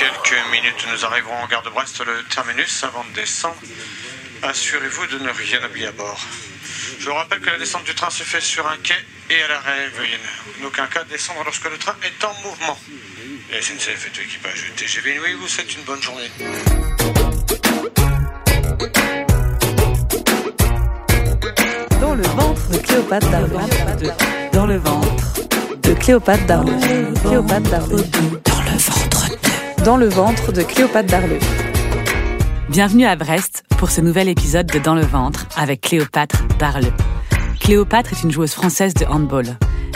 Quelques minutes, nous arriverons en gare de Brest, le terminus, avant de descendre. Assurez-vous de ne rien oublier à bord. Je vous rappelle que la descente du train se fait sur un quai et à l'arrêt. Veuillez en aucun cas descendre lorsque le train est en mouvement. La SNCF et tout équipage du TGV Nuit vous souhaite une bonne journée. Dans le ventre de Cléopâtre Darleux. Dans le ventre de Cléopâtre Darleux. Cléopâtre Darleux. Dans le ventre de... Dans le ventre de Cléopâtre Darleux. Bienvenue à Brest pour ce nouvel épisode de Dans le ventre avec Cléopâtre Darleux. Cléopâtre est une joueuse française de handball.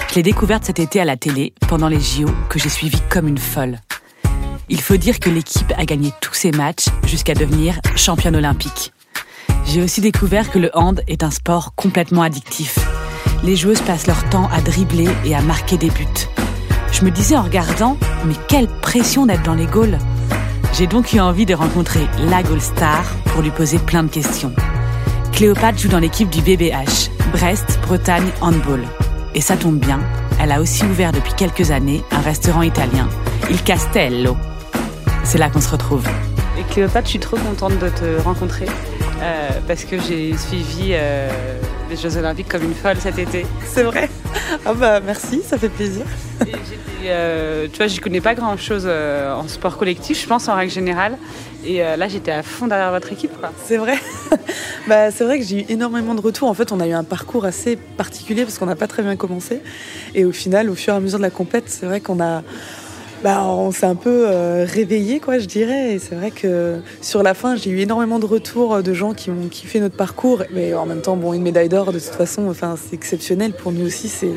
Je l'ai découverte cet été à la télé pendant les JO que j'ai suivi comme une folle. Il faut dire que l'équipe a gagné tous ses matchs jusqu'à devenir championne olympique. J'ai aussi découvert que le hand est un sport complètement addictif. Les joueuses passent leur temps à dribbler et à marquer des buts. Je me disais en regardant, mais quelle pression d'être dans les goals! J'ai donc eu envie de rencontrer la goal star pour lui poser plein de questions. Cléopâtre joue dans l'équipe du BBH, Brest-Bretagne-Handball. Et ça tombe bien, elle a aussi ouvert depuis quelques années un restaurant italien, Il Castello. C'est là qu'on se retrouve. Et Cléopâtre, je suis trop contente de te rencontrer parce que j'ai suivi les Jeux Olympiques comme une folle cet été. C'est vrai ? Ah bah merci, ça fait plaisir. Et tu vois, j'y connais pas grand chose en sport collectif, je pense en règle générale. Et là, j'étais à fond derrière votre équipe, quoi. C'est vrai. Bah, c'est vrai que j'ai eu énormément de retours. En fait, on a eu un parcours assez particulier parce qu'on n'a pas très bien commencé. Et au final, au fur et à mesure de la compète, c'est vrai qu'on a, on s'est un peu réveillé, quoi, je dirais. Et c'est vrai que sur la fin, j'ai eu énormément de retours de gens qui ont kiffé notre parcours. Mais en même temps, bon, une médaille d'or, de toute façon, enfin, c'est exceptionnel pour nous aussi. C'est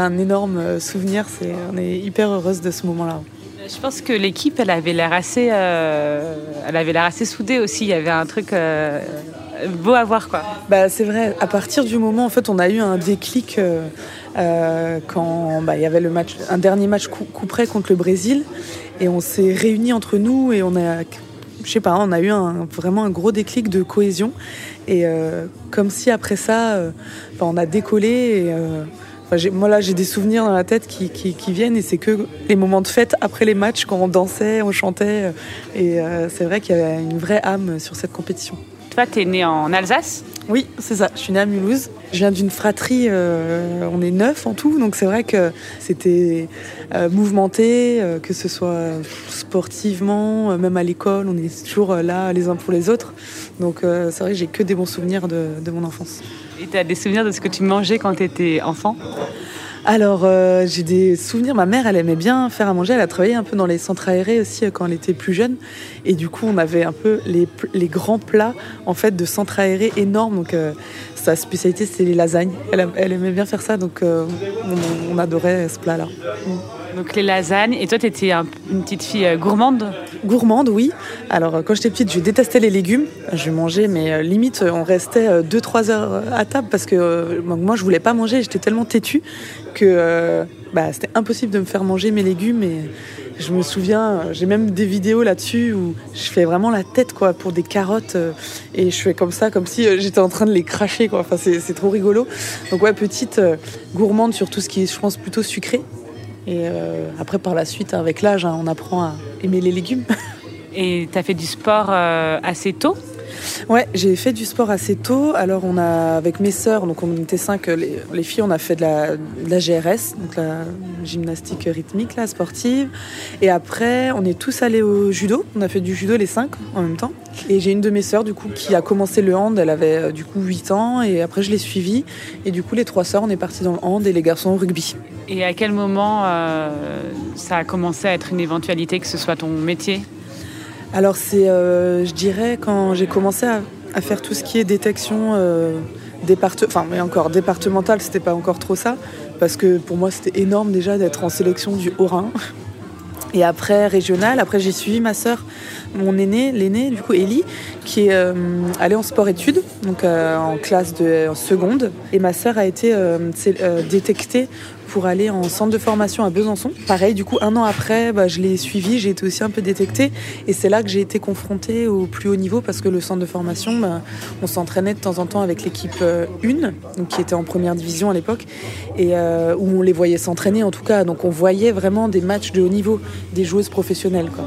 un énorme souvenir, on est hyper heureuse de ce moment-là. Je pense que l'équipe, elle avait l'air assez soudée aussi, il y avait un truc beau à voir, quoi. Bah, c'est vrai, à partir du moment, en fait, on a eu un déclic quand il y avait le match, un dernier match coup près contre le Brésil, et on s'est réunis entre nous et on a eu vraiment un gros déclic de cohésion, et comme si après ça, on a décollé et... moi là j'ai des souvenirs dans la tête qui viennent, et c'est que les moments de fête après les matchs, quand on dansait, on chantait, et c'est vrai qu'il y avait une vraie âme sur cette compétition. Toi, t'es née en Alsace ? Oui, c'est ça, je suis née à Mulhouse. Je viens d'une fratrie, on est 9 en tout, donc c'est vrai que c'était mouvementé, que ce soit sportivement, même à l'école, on est toujours là les uns pour les autres. Donc c'est vrai que j'ai que des bons souvenirs de mon enfance. Et tu as des souvenirs de ce que tu mangeais quand tu étais enfant ? Alors, j'ai des souvenirs. Ma mère, elle aimait bien faire à manger. Elle a travaillé un peu dans les centres aérés aussi quand elle était plus jeune. Et du coup, on avait un peu les grands plats en fait, de centres aérés énormes. Donc, sa spécialité, c'était les lasagnes. Elle aimait bien faire ça. Donc, on adorait ce plat-là. Donc, les lasagnes. Et toi, tu étais une petite fille gourmande ? Gourmande, oui. Alors, quand j'étais petite, je détestais les légumes. Je mangeais, mais limite, on restait 2-3 heures à table parce que moi, je voulais pas manger. J'étais tellement têtue que c'était impossible de me faire manger mes légumes, et je me souviens, j'ai même des vidéos là-dessus où je fais vraiment la tête, quoi, pour des carottes, et je fais comme ça, comme si j'étais en train de les cracher, quoi. Enfin, c'est trop rigolo. Donc ouais, petite gourmande sur tout ce qui est, je pense, plutôt sucré, et après par la suite, avec l'âge, on apprend à aimer les légumes. Et t'as fait du sport assez tôt ? Ouais, j'ai fait du sport assez tôt. Alors on a, avec mes sœurs, donc on était 5, les filles, on a fait de la GRS, donc la gymnastique rythmique, la sportive. Et après, on est tous allés au judo. On a fait du judo les 5 en même temps. Et j'ai une de mes sœurs, du coup, qui a commencé le hand. Elle avait du coup 8 ans, et après je l'ai suivie. Et du coup, les 3 sœurs, on est partis dans le hand, et les garçons au rugby. Et à quel moment ça a commencé à être une éventualité que ce soit ton métier ? Alors c'est, je dirais, quand j'ai commencé à faire tout ce qui est détection départementale, c'était pas encore trop ça, parce que pour moi c'était énorme déjà d'être en sélection du Haut-Rhin. Et après régional, après j'ai suivi ma sœur, mon aînée, l'aînée du coup Ellie, qui est allée en sport-études, donc en classe de en seconde. Et ma sœur a été détectée pour aller en centre de formation à Besançon. Pareil, du coup, un an après, je l'ai suivie, j'ai été aussi un peu détectée. Et c'est là que j'ai été confrontée au plus haut niveau, parce que le centre de formation, on s'entraînait de temps en temps avec l'équipe 1, donc qui était en première division à l'époque, et où on les voyait s'entraîner en tout cas. Donc on voyait vraiment des matchs de haut niveau, des joueuses professionnelles, quoi.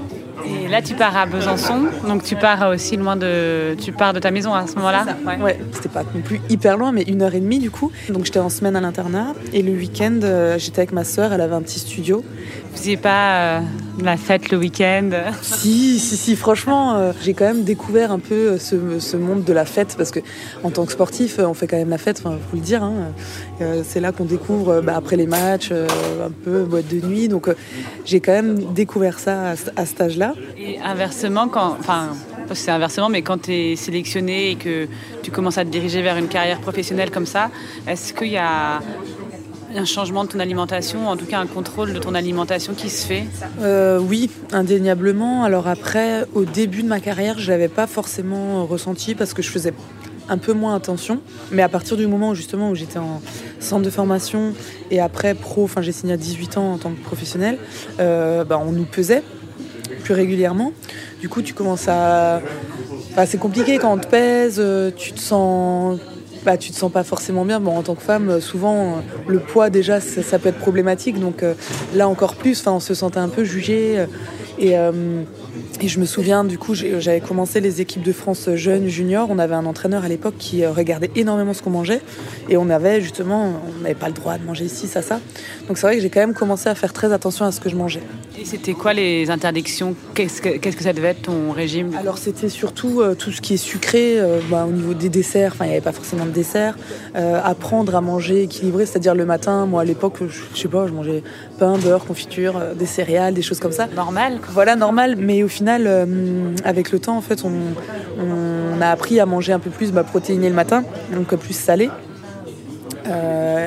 Et là, tu pars à Besançon, donc tu pars aussi loin de... Tu pars de ta maison à ce moment-là. Ouais, c'était pas non plus hyper loin, mais 1h30 du coup. Donc j'étais en semaine à l'internat, et le week-end, j'étais avec ma sœur, elle avait un petit studio. Vous faisiez pas la fête le week-end? Si, franchement, j'ai quand même découvert un peu ce monde de la fête, parce que en tant que sportif, on fait quand même la fête, il faut le dire. Hein. C'est là qu'on découvre, après les matchs, un peu boîte de nuit. Donc j'ai quand même découvert ça à cet âge-là. Et inversement, mais quand tu es sélectionné et que tu commences à te diriger vers une carrière professionnelle comme ça, est-ce qu'il y a un changement de ton alimentation, en tout cas un contrôle de ton alimentation qui se fait? Oui, indéniablement. Alors après, au début de ma carrière, je ne l'avais pas forcément ressenti parce que je faisais un peu moins attention. Mais à partir du moment où j'étais en centre de formation et après pro, j'ai signé à 18 ans en tant que professionnelle, on nous pesait plus régulièrement. Du coup, tu commences à... c'est compliqué quand on te pèse, tu te sens pas forcément bien. Bon, en tant que femme, souvent, le poids, déjà, ça peut être problématique. Donc là, encore plus, on se sentait un peu jugé. Et je me souviens, du coup, j'avais commencé les équipes de France jeunes, juniors. On avait un entraîneur à l'époque qui regardait énormément ce qu'on mangeait. Et on n'avait pas le droit de manger ici, ça. Donc c'est vrai que j'ai quand même commencé à faire très attention à ce que je mangeais. Et c'était quoi les interdictions ? Qu'est-ce que ça devait être ton régime ? Alors c'était surtout tout ce qui est sucré, au niveau des desserts. Il n'y avait pas forcément de dessert. Apprendre à manger équilibré, c'est-à-dire le matin, moi à l'époque, je mangeais pain, beurre, confiture, des céréales, des choses comme ça. Normal, quoi. Voilà, normal, mais au final, avec le temps, en fait, on a appris à manger un peu plus protéiné le matin, donc plus salé.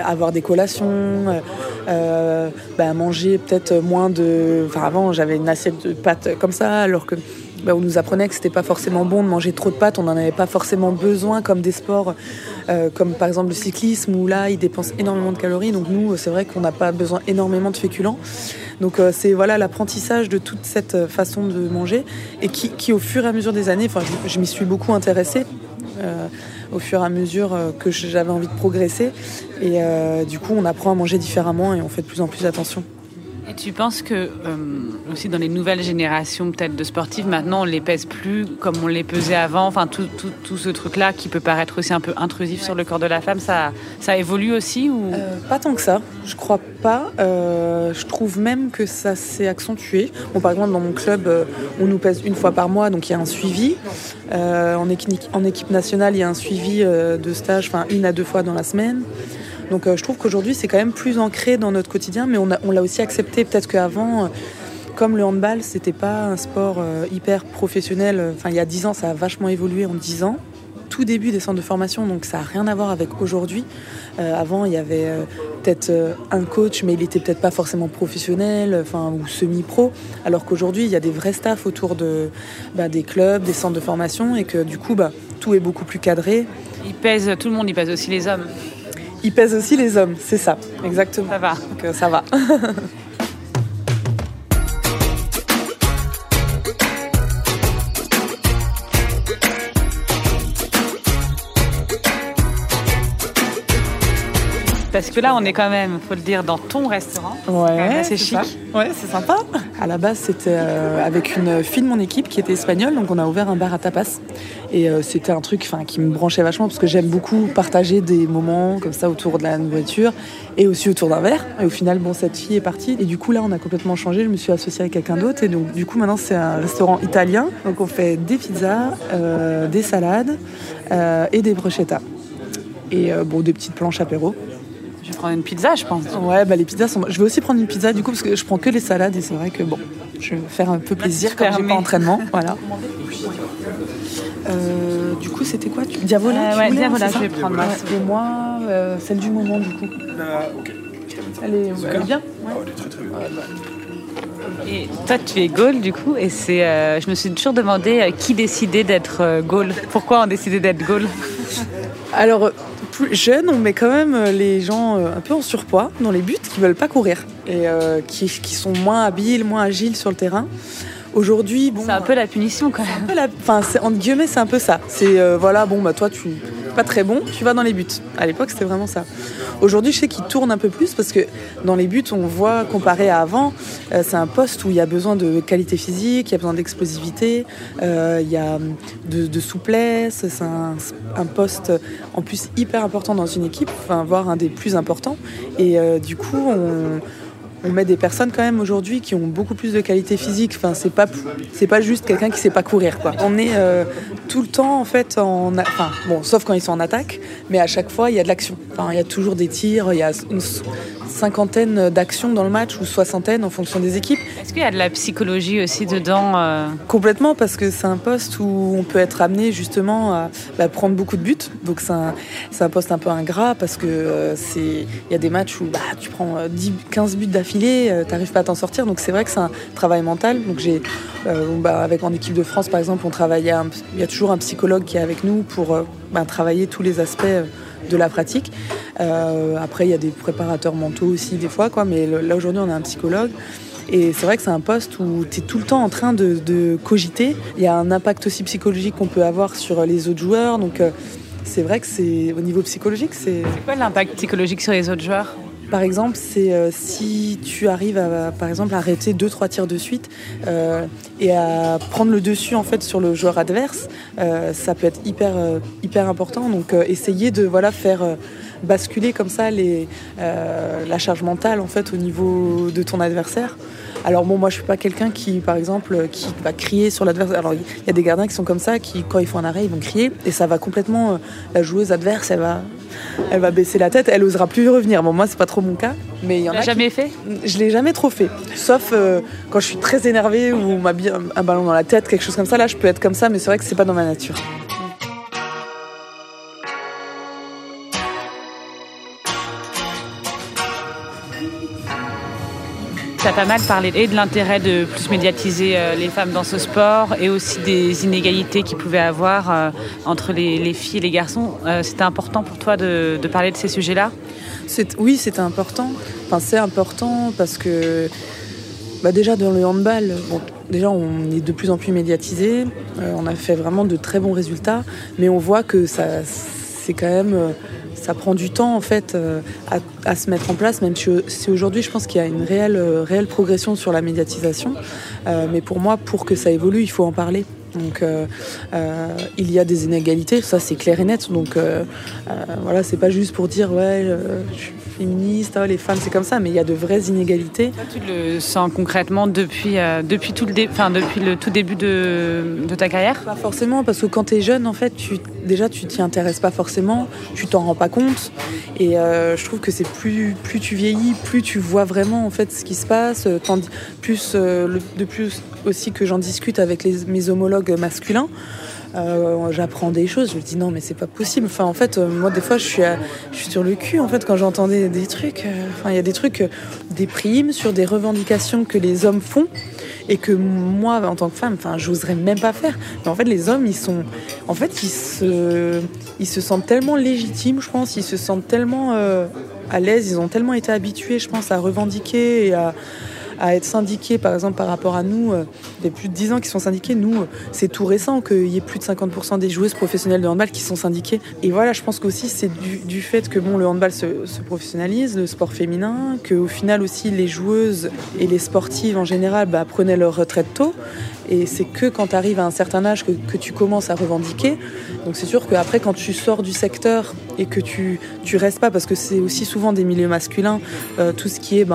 Avoir des collations, manger peut-être moins de... avant, j'avais une assiette de pâtes comme ça, alors que on nous apprenait que c'était pas forcément bon de manger trop de pâtes, on n'en avait pas forcément besoin, comme des sports comme par exemple le cyclisme où là ils dépensent énormément de calories, donc nous c'est vrai qu'on n'a pas besoin énormément de féculents, donc c'est l'apprentissage de toute cette façon de manger et qui au fur et à mesure des années, je m'y suis beaucoup intéressée au fur et à mesure que j'avais envie de progresser, et du coup on apprend à manger différemment et on fait de plus en plus attention. Et tu penses que, aussi dans les nouvelles générations peut-être de sportifs, maintenant on les pèse plus comme on les pesait avant, tout ce truc-là qui peut paraître aussi un peu intrusif sur le corps de la femme, ça évolue aussi ou... Pas tant que ça, je crois pas. Je trouve même que ça s'est accentué. Par exemple, dans mon club, on nous pèse une fois par mois, donc il y a un suivi. En équipe nationale, il y a un suivi de stage, 1 à 2 fois dans la semaine. Donc je trouve qu'aujourd'hui, c'est quand même plus ancré dans notre quotidien, mais on l'a aussi accepté. Peut-être qu'avant, comme le handball, c'était pas un sport hyper professionnel. Il y a 10 ans, ça a vachement évolué en 10 ans. Tout début des centres de formation, donc ça n'a rien à voir avec aujourd'hui. Avant, il y avait peut-être un coach, mais il n'était peut-être pas forcément professionnel, ou semi-pro, alors qu'aujourd'hui, il y a des vrais staffs autour de, des clubs, des centres de formation, et que du coup, tout est beaucoup plus cadré. Tout le monde, il pèse aussi les hommes. Ils pèsent aussi les hommes, c'est ça, exactement. Ça va. Donc, ça va. Parce que là, on est quand même, faut le dire, dans ton restaurant. Ouais, c'est chic. Ça. Ouais, c'est sympa. À la base, c'était avec une fille de mon équipe qui était espagnole, donc on a ouvert un bar à tapas. Et c'était un truc qui me branchait vachement parce que j'aime beaucoup partager des moments comme ça autour de la nourriture et aussi autour d'un verre. Et au final, cette fille est partie. Et du coup, là, on a complètement changé. Je me suis associée avec quelqu'un d'autre. Et donc, du coup, maintenant, c'est un restaurant italien. Donc, on fait des pizzas, des salades et des bruschettas. Et des petites planches apéro. Je vais prendre une pizza, je pense. Ouais, les pizzas sont... Je vais aussi prendre une pizza, du coup, parce que je prends que les salades. Et c'est vrai que, je vais me faire un peu plaisir quand j'ai pas entraînement. Voilà. Du coup, c'était quoi Diavola, je vais prendre. Et moi, celle du moment, du coup. Ok. Elle est bien. Ouais. Oh, elle est très très bien. Ouais, bah. Et toi, tu es goal du coup, et c'est, je me suis toujours demandé qui décidait d'être goal. Pourquoi on décidait d'être goal? Alors, plus jeune, on met quand même les gens un peu en surpoids dans les buts, qui ne veulent pas courir et qui sont moins habiles, moins agiles sur le terrain. Aujourd'hui, bon, c'est un peu la punition quand même. Entre guillemets, c'est un peu ça. C'est toi, tu n'es pas très bon, tu vas dans les buts. À l'époque, c'était vraiment ça. Aujourd'hui, je sais qu'ils tournent un peu plus parce que dans les buts, on voit, comparé à avant, c'est un poste où il y a besoin de qualité physique, il y a besoin d'explosivité, il y a de souplesse. C'est un poste en plus hyper important dans une équipe, voire un des plus importants. Et du coup, on met des personnes quand même aujourd'hui qui ont beaucoup plus de qualité physique. C'est pas juste quelqu'un qui sait pas courir, quoi. On est tout le temps en fait sauf quand ils sont en attaque, mais à chaque fois il y a de l'action. Il y a toujours des tirs, il y a une 50aine d'actions dans le match ou 60aine en fonction des équipes. Est-ce qu'il y a de la psychologie aussi dedans Complètement, parce que c'est un poste où on peut être amené justement à prendre beaucoup de buts. Donc c'est un poste un peu ingrat parce que il y a des matchs où tu prends 10-15 buts d'affilée. T'arrives pas à t'en sortir, donc c'est vrai que c'est un travail mental. Donc j'ai, avec en équipe de France par exemple, on travaille. Il y a toujours un psychologue qui est avec nous pour travailler tous les aspects de la pratique. Après, il y a des préparateurs mentaux aussi des fois, quoi. Mais là aujourd'hui, on a un psychologue. Et c'est vrai que c'est un poste où tu es tout le temps en train de cogiter. Il y a un impact aussi psychologique qu'on peut avoir sur les autres joueurs. Donc c'est vrai que c'est au niveau psychologique, c'est. C'est quoi l'impact psychologique sur les autres joueurs? Par exemple, c'est si tu arrives à arrêter 2-3 tirs de suite et à prendre le dessus en fait sur le joueur adverse, ça peut être hyper important. Donc essayer de faire basculer comme ça la charge mentale en fait au niveau de ton adversaire. Alors moi je suis pas quelqu'un qui par exemple qui va crier sur l'adversaire. Alors il y a des gardiens qui sont comme ça, qui quand ils font un arrêt ils vont crier et ça va complètement la joueuse adverse elle va baisser la tête, elle osera plus revenir. Bon moi c'est pas trop mon cas, mais il y en a. Je l'ai jamais trop fait, sauf quand je suis très énervée ou on m'a mis un ballon dans la tête, quelque chose comme ça. Là je peux être comme ça, mais c'est vrai que c'est pas dans ma nature. Tu as pas mal parlé de l'intérêt de plus médiatiser les femmes dans ce sport et aussi des inégalités qu'il pouvait avoir entre les filles et les garçons. C'était important pour toi de parler de ces sujets-là ? Oui, c'était important. C'est important parce que déjà dans le handball, déjà on est de plus en plus médiatisé. On a fait vraiment de très bons résultats, mais on voit que c'est quand même... Ça prend du temps en fait à se mettre en place, même si aujourd'hui je pense qu'il y a une réelle progression sur la médiatisation. Mais pour moi, pour que ça évolue, il faut en parler. Donc il y a des inégalités, ça c'est clair et net. Donc c'est pas juste pour dire je suis féministe, les femmes c'est comme ça, mais il y a de vraies inégalités. Tu le sens concrètement depuis le tout début de ta carrière? Pas forcément, parce que quand t'es jeune en fait, tu t'y intéresses pas forcément, tu t'en rends pas compte. Et je trouve que c'est plus tu vieillis, plus tu vois vraiment en fait ce qui se passe. Plus aussi que j'en discute avec mes homologues masculin, j'apprends des choses, je me dis non mais c'est pas possible. Moi des fois je suis sur le cul en fait quand j'entendais des trucs. Il y a des trucs, des primes sur des revendications que les hommes font et que moi en tant que femme, j'oserais même pas faire. Mais en fait les hommes ils se sentent tellement légitimes, je pense, ils se sentent tellement à l'aise, ils ont tellement été habitués, je pense, à revendiquer et à être syndiqués, par exemple, par rapport à nous. Il y a plus de 10 ans qui sont syndiqués. Nous, c'est tout récent qu'il y ait plus de 50% des joueuses professionnelles de handball qui sont syndiquées. Et voilà, je pense qu'aussi, c'est du fait que le handball se professionnalise, le sport féminin, qu'au final aussi, les joueuses et les sportives en général prenaient leur retraite tôt. Et c'est que quand tu arrives à un certain âge que tu commences à revendiquer. Donc c'est sûr qu'après, quand tu sors du secteur et que tu restes pas, parce que c'est aussi souvent des milieux masculins, tout ce qui est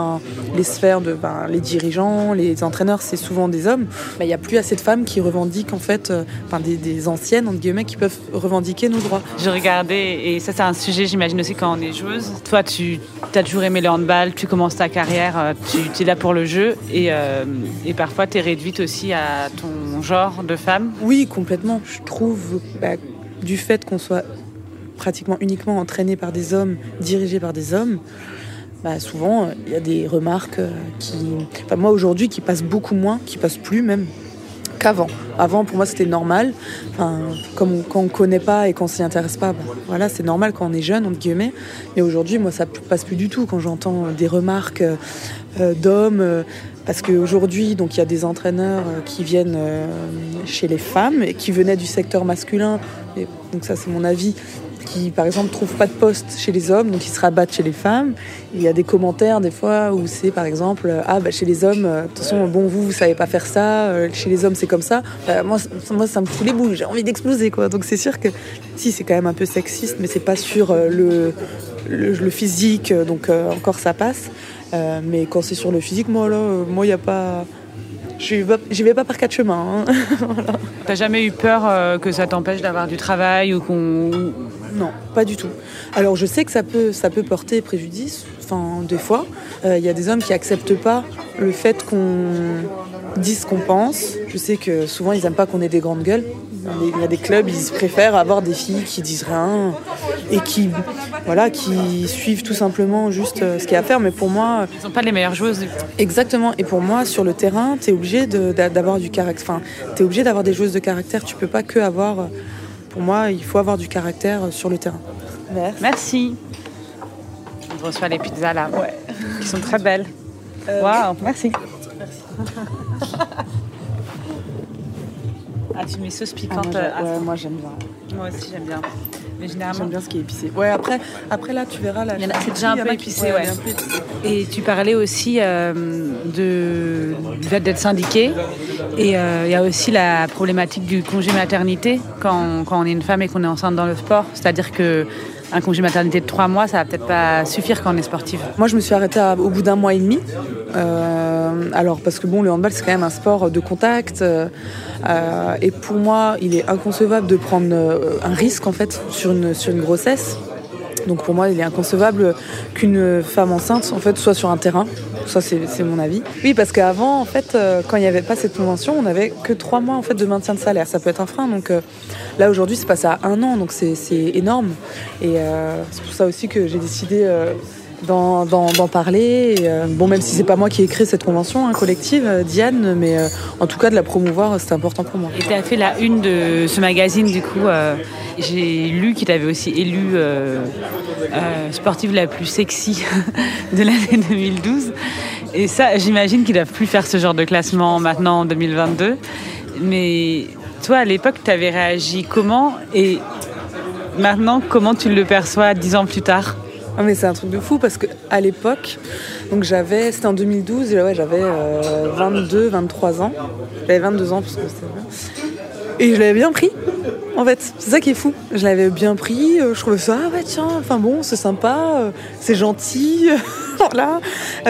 les sphères de... les dirigeants, les entraîneurs, c'est souvent des hommes. Il n'y a plus assez de femmes qui revendiquent en fait, des anciennes entre guillemets, qui peuvent revendiquer nos droits. Je regardais, et ça c'est un sujet j'imagine aussi quand on est joueuse. Toi tu as toujours aimé le handball, tu commences ta carrière, tu es là pour le jeu et parfois tu es réduite aussi à ton genre de femme. Oui, complètement. Je trouve du fait qu'on soit pratiquement uniquement entraîné par des hommes, dirigé par des hommes, bah souvent, il y a des remarques moi aujourd'hui, qui passent beaucoup moins, qui passent plus même qu'avant. Avant, pour moi, c'était normal. Enfin, comme quand on ne connaît pas et qu'on ne s'y intéresse pas, voilà, c'est normal quand on est jeune, entre guillemets. Mais aujourd'hui, moi, ça ne passe plus du tout quand j'entends des remarques d'hommes. Parce qu'aujourd'hui, donc, il y a des entraîneurs qui viennent chez les femmes et qui venaient du secteur masculin. Et, donc ça, c'est mon avis. Qui, par exemple, ne trouvent pas de poste chez les hommes, donc ils se rabattent chez les femmes. Il y a des commentaires, des fois, où c'est, par exemple, « Ah, bah, chez les hommes, de toute façon, bon, vous savez pas faire ça, chez les hommes, c'est comme ça. » Moi, ça me fout les boules, j'ai envie d'exploser, quoi. Donc c'est sûr que, si, c'est quand même un peu sexiste, mais c'est pas sur le physique, donc encore, ça passe. Mais quand c'est sur le physique, moi, là, il n'y a pas... J'y vais pas par quatre chemins. Hein. Voilà. T'as jamais eu peur que ça t'empêche d'avoir du travail ou qu'on... Non, pas du tout. Alors je sais que ça peut porter préjudice. Enfin, des fois, il y a des hommes qui acceptent pas le fait qu'on dise ce qu'on pense. Je sais que souvent ils aiment pas qu'on ait des grandes gueules. Il y a des clubs, ils préfèrent avoir des filles qui disent rien et qui suivent tout simplement juste ce qu'il y a à faire. Mais pour moi, ils sont pas les meilleures joueuses. Exactement. Et pour moi, sur le terrain, t'es obligé d'avoir du caractère. Enfin, t'es obligé d'avoir des joueuses de caractère. Tu peux pas que avoir. Pour moi, il faut avoir du caractère sur le terrain. Merci. On reçoit les pizzas là. Ouais. Qui sont très belles. Waouh, merci. Ah, tu mets sauce piquante. Moi j'aime bien. Moi aussi j'aime bien. Mais généralement j'aime bien ce qui est épicé. Ouais, après là tu verras là. C'est déjà un peu épicé, ouais. Et tu parlais aussi d'être syndiquée. Et il y a aussi la problématique du congé maternité quand on est une femme et qu'on est enceinte dans le sport. C'est-à-dire qu'un congé maternité de 3 mois, ça va peut-être pas suffire quand on est sportif. Moi, je me suis arrêtée au bout d'un mois et demi. Alors, parce que bon, le handball, c'est quand même un sport de contact. Et pour moi, il est inconcevable de prendre un risque, en fait, sur une grossesse. Donc pour moi, il est inconcevable qu'une femme enceinte, en fait, soit sur un terrain. Ça, c'est mon avis. Oui, parce qu'avant, en fait, quand il n'y avait pas cette convention, on n'avait que 3 mois, en fait, de maintien de salaire. Ça peut être un frein. Donc là, aujourd'hui, c'est passé à 1 an. Donc c'est énorme. Et c'est pour ça aussi que j'ai décidé d'en parler. Et, bon, même si c'est pas moi qui ai créé cette convention collective, Diane, mais en tout cas, de la promouvoir, c'est important pour moi. Et tu as fait la une de ce magazine, du coup. J'ai lu qu'il t'avait aussi élue sportive la plus sexy de l'année 2012. Et ça, j'imagine qu'ils ne doivent plus faire ce genre de classement maintenant en 2022. Mais toi, à l'époque, tu avais réagi comment ? Et maintenant, comment tu le perçois 10 ans plus tard ? Ah mais c'est un truc de fou parce qu'à l'époque, donc c'était en 2012, j'avais 23 ans. J'avais 22 ans parce que c'était... Et je l'avais bien pris, en fait. C'est ça qui est fou. Je l'avais bien pris. Je trouvais ça, ah bah tiens, enfin bon, c'est sympa, c'est gentil. Voilà.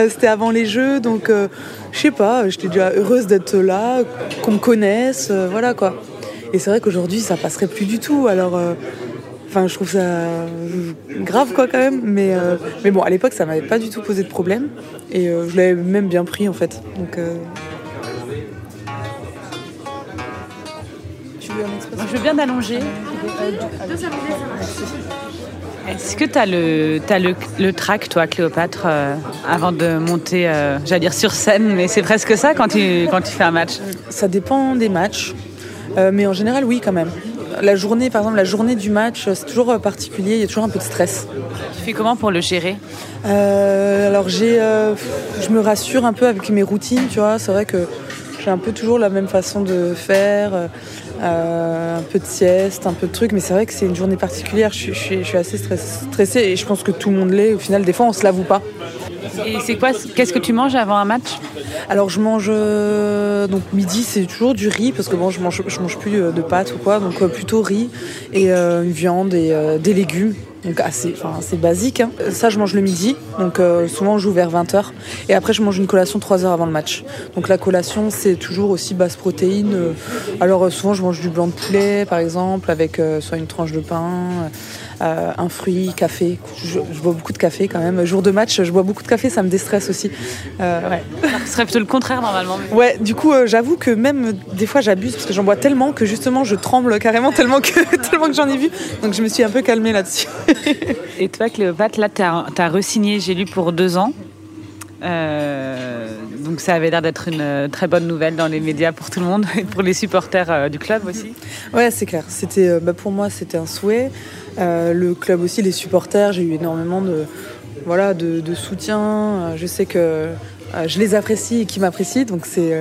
C'était avant les Jeux, donc je sais pas, j'étais déjà heureuse d'être là, qu'on me connaisse, voilà quoi. Et c'est vrai qu'aujourd'hui, ça passerait plus du tout. Alors, je trouve ça grave quoi quand même. Mais bon, à l'époque, ça m'avait pas du tout posé de problème. Et je l'avais même bien pris en fait. Donc. Je veux bien d'allonger. Est-ce que tu as le trac, toi, Cléopâtre, avant de monter, j'allais dire sur scène, mais c'est presque ça quand tu fais un match ? Ça dépend des matchs, mais en général, oui, quand même. La journée, par exemple, la journée du match, c'est toujours particulier, il y a toujours un peu de stress. Tu fais comment pour le gérer ? Alors, je me rassure un peu avec mes routines, tu vois, c'est vrai que j'ai un peu toujours la même façon de faire... un peu de sieste, un peu de trucs, mais c'est vrai que c'est une journée particulière. Je suis assez stressée et je pense que tout le monde l'est. Au final, des fois, on se l'avoue pas. Et qu'est-ce que tu manges avant un match ? Alors, je mange donc midi, c'est toujours du riz parce que bon, je mange plus de pâtes ou quoi, donc plutôt riz et une viande et des légumes. Donc assez basique. Hein. Ça, je mange le midi. Donc souvent, je joue vers 20h. Et après, je mange une collation 3 heures avant le match. Donc la collation, c'est toujours aussi basse protéine. Alors souvent, je mange du blanc de poulet, par exemple, avec soit une tranche de pain, un fruit, café. Je bois beaucoup de café quand même. Jour de match, je bois beaucoup de café, ça me déstresse aussi. Ouais. Ce serait plutôt le contraire normalement. Ouais, du coup, j'avoue que même des fois j'abuse parce que j'en bois tellement que justement je tremble carrément tellement que j'en ai vu. Donc je me suis un peu calmée là-dessus. Et toi, Cléopâtre, là, t'as re-signé, j'ai lu, pour 2 ans. Donc ça avait l'air d'être une très bonne nouvelle dans les médias pour tout le monde et pour les supporters du club aussi. Ouais, c'est clair. C'était, pour moi, c'était un souhait. Le club aussi, les supporters, j'ai eu énormément de soutien. Je sais que je les apprécie et qu'ils m'apprécient. Donc c'est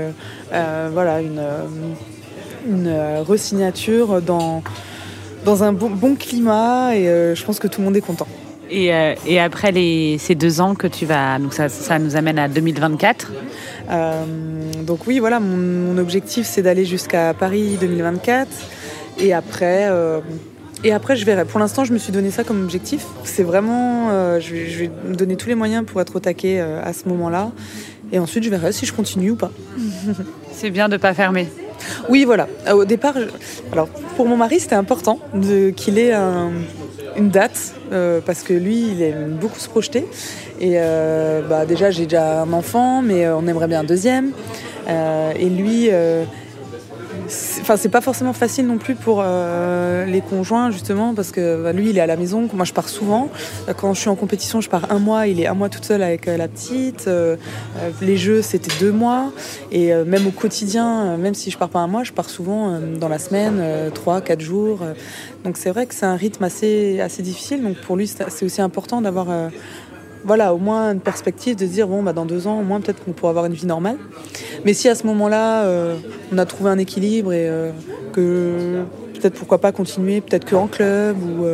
une resignature dans un bon climat et je pense que tout le monde est content. Et après ces 2 ans que tu vas... Donc ça nous amène à 2024. Donc oui, voilà, mon objectif, c'est d'aller jusqu'à Paris 2024. Et après, je verrai. Pour l'instant, je me suis donné ça comme objectif. C'est vraiment... je vais me donner tous les moyens pour être au taquet à ce moment-là. Et ensuite, je verrai si je continue ou pas. C'est bien de pas fermer. Oui, voilà. Au départ, alors pour mon mari, c'était important qu'il ait une date parce que lui il aime beaucoup se projeter et déjà j'ai déjà un enfant mais on aimerait bien un deuxième et lui c'est pas forcément facile non plus pour les conjoints justement parce que lui il est à la maison, moi je pars souvent, quand je suis en compétition je pars 1 mois, il est 1 mois toute seule avec la petite, les jeux c'était 2 mois et même au quotidien, même si je pars pas 1 mois, je pars souvent dans la semaine, 3-4 jours, donc c'est vrai que c'est un rythme assez difficile, donc pour lui c'est aussi important d'avoir au moins une perspective de se dire dans 2 ans au moins peut-être qu'on pourra avoir une vie normale. Mais si à ce moment-là on a trouvé un équilibre et que peut-être pourquoi pas continuer, peut-être que en club ou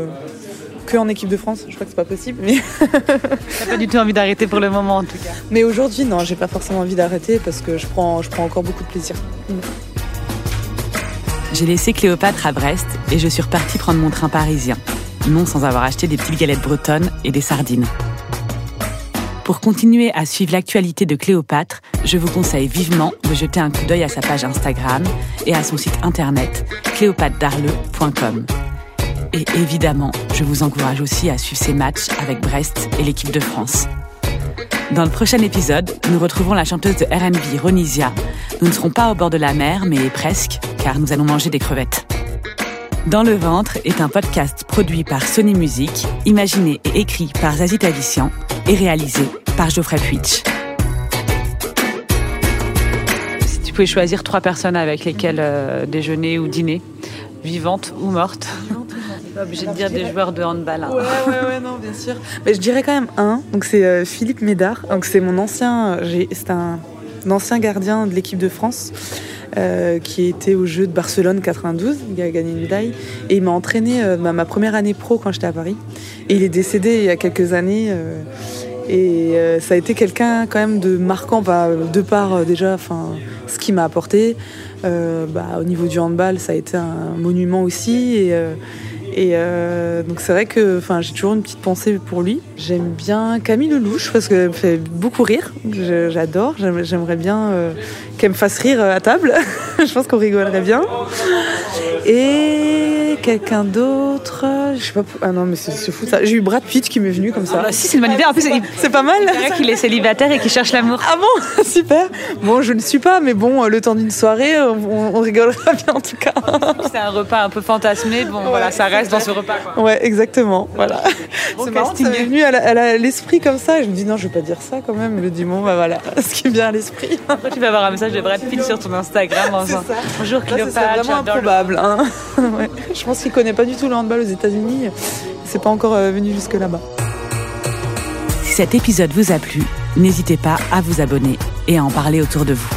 que en équipe de France, je crois que c'est pas possible. Mais t'as pas du tout envie d'arrêter pour le moment en tout cas. Mais aujourd'hui non, j'ai pas forcément envie d'arrêter parce que je prends encore beaucoup de plaisir. J'ai laissé Cléopâtre à Brest et je suis repartie prendre mon train parisien, non sans avoir acheté des petites galettes bretonnes et des sardines. Pour continuer à suivre l'actualité de Cléopâtre, je vous conseille vivement de jeter un coup d'œil à sa page Instagram et à son site internet cléopâtredarleux.com. Et évidemment, je vous encourage aussi à suivre ses matchs avec Brest et l'équipe de France. Dans le prochain épisode, nous retrouverons la chanteuse de R&B Ronisia. Nous ne serons pas au bord de la mer, mais presque, car nous allons manger des crevettes. Dans le ventre est un podcast produit par Sony Music, imaginé et écrit par Zazie Taviscian et réalisé par Geoffrey Puitch. Si tu pouvais choisir 3 personnes avec lesquelles déjeuner ou dîner, vivantes ou mortes, pas obligé de dire des joueurs de handball. Hein. Ouais, non, bien sûr. Mais je dirais quand même un. Donc c'est Philippe Médard. Donc c'est mon ancien. C'est un ancien gardien de l'équipe de France. Qui était aux Jeux de Barcelone 92, il a gagné une médaille et il m'a entraîné ma première année pro quand j'étais à Paris et il est décédé il y a quelques années et ça a été quelqu'un quand même de marquant de par déjà ce qu'il m'a apporté au niveau du handball, ça a été un monument aussi et donc c'est vrai que j'ai toujours une petite pensée pour lui. J'aime bien Camille Lelouch parce qu'elle me fait beaucoup rire. J'adore. J'aimerais bien qu'elle me fasse rire à table. Je pense qu'on rigolerait bien. Et quelqu'un d'autre, je sais pas. Ah non mais c'est fou ça. J'ai eu Brad Pitt qui m'est venu comme ça. Ah bah, si, c'est une bonne idée. En plus c'est pas mal. C'est vrai qu'il est célibataire et qu'il cherche l'amour. Ah bon, super. Bon, je ne suis pas, mais bon, le temps d'une soirée, on rigolera bien en tout cas. C'est un repas un peu fantasmé. Bon, ouais. Voilà, ça reste dans ce repas, quoi. Ouais, exactement. Voilà. C'est marrant, ça m'est venu à l'esprit comme ça. Et je me dis, non, je vais pas dire ça quand même. Je me dis, bon, voilà, ce qui me vient à l'esprit. Après, tu vas avoir un message de Brad Pitt sur ton Instagram. En disant, bonjour Cléopâtre. C'est vraiment improbable. Hein. Ouais. Je pense qu'il connaît pas du tout le handball aux États-Unis. C'est pas encore venu jusque là-bas. Si cet épisode vous a plu, n'hésitez pas à vous abonner et à en parler autour de vous.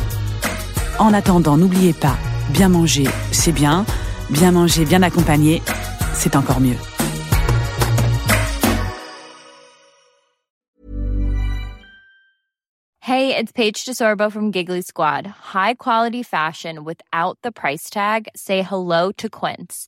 En attendant, n'oubliez pas, bien manger, c'est bien. Bien manger, bien accompagné, c'est encore mieux. Hey, it's Paige DeSorbo from Giggly Squad. High quality fashion without the price tag. Say hello to Quince.